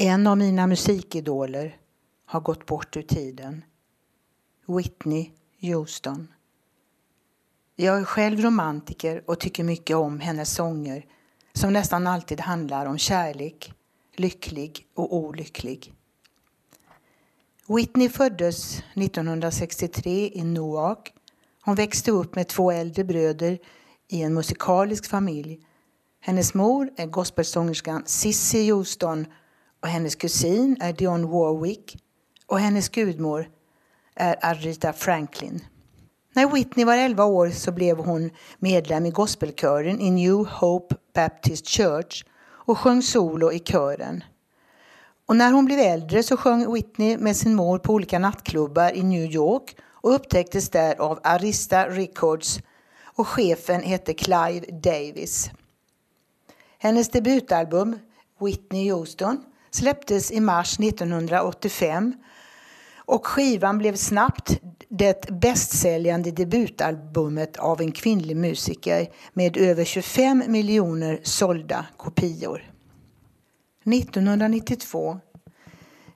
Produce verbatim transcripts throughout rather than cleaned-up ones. En av mina musikidoler har gått bort ur tiden. Whitney Houston. Jag är själv romantiker och tycker mycket om hennes sånger som nästan alltid handlar om kärlek, lycklig och olycklig. Whitney föddes nittonhundrasextiotre i Newark. Hon växte upp med två äldre bröder i en musikalisk familj. Hennes mor är gospelsångerskan Cissy Houston och hennes kusin är Dion Warwick och hennes gudmor är Aretha Franklin. När Whitney var elva år så blev hon medlem i gospelkören i New Hope Baptist Church och sjöng solo i kören. Och när hon blev äldre så sjöng Whitney med sin mor på olika nattklubbar i New York och upptäcktes där av Arista Records och chefen hette Clive Davis. Hennes debutalbum Whitney Houston släpptes i mars nittonhundraåttiofem och skivan blev snabbt det bästsäljande debutalbumet av en kvinnlig musiker med över tjugofem miljoner sålda kopior. nittonhundranittiotvå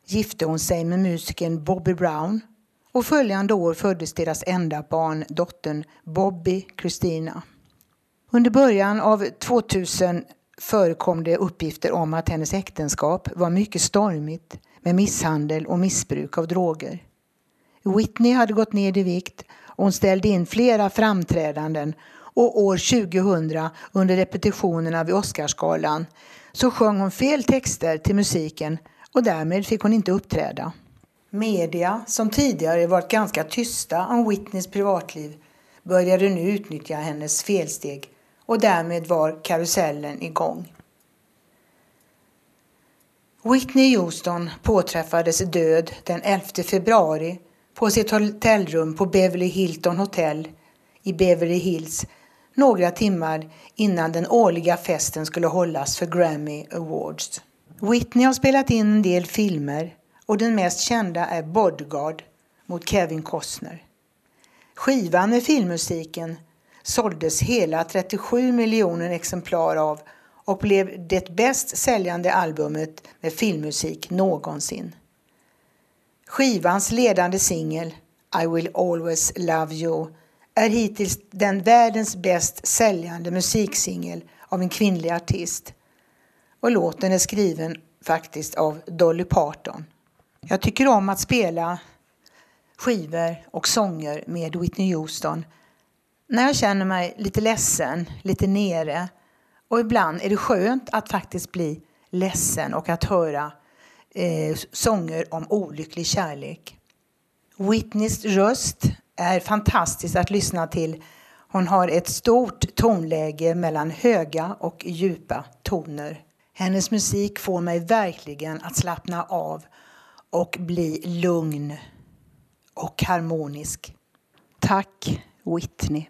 gifte hon sig med musikern Bobby Brown och följande år föddes deras enda barn, dottern Bobby Christina. Under början av tvåtusen förekom det uppgifter om att hennes äktenskap var mycket stormigt med misshandel och missbruk av droger. Whitney hade gått ner i vikt och hon ställde in flera framträdanden och år tvåtusen under repetitionerna vid Oscarsgalan så sjöng hon fel texter till musiken och därmed fick hon inte uppträda. Media som tidigare varit ganska tysta om Whitneys privatliv började nu utnyttja hennes felsteg och därmed var karusellen igång. Whitney Houston påträffades död den elfte februari på sitt hotellrum på Beverly Hilton Hotel i Beverly Hills några timmar innan den årliga festen skulle hållas för Grammy Awards. Whitney har spelat in en del filmer och den mest kända är Bodyguard mot Kevin Costner. Skivan med filmmusiken såldes hela trettiosju miljoner exemplar av och blev det bäst säljande albumet med filmmusik någonsin. Skivans ledande singel I Will Always Love You är hittills den världens bäst säljande musiksingel av en kvinnlig artist. Och låten är skriven faktiskt av Dolly Parton. Jag tycker om att spela skivor och sånger med Whitney Houston när jag känner mig lite ledsen, lite nere. Och ibland är det skönt att faktiskt bli ledsen och att höra eh, sånger om olycklig kärlek. Whitneys röst är fantastiskt att lyssna till. Hon har ett stort tonläge mellan höga och djupa toner. Hennes musik får mig verkligen att slappna av och bli lugn och harmonisk. Tack Whitney.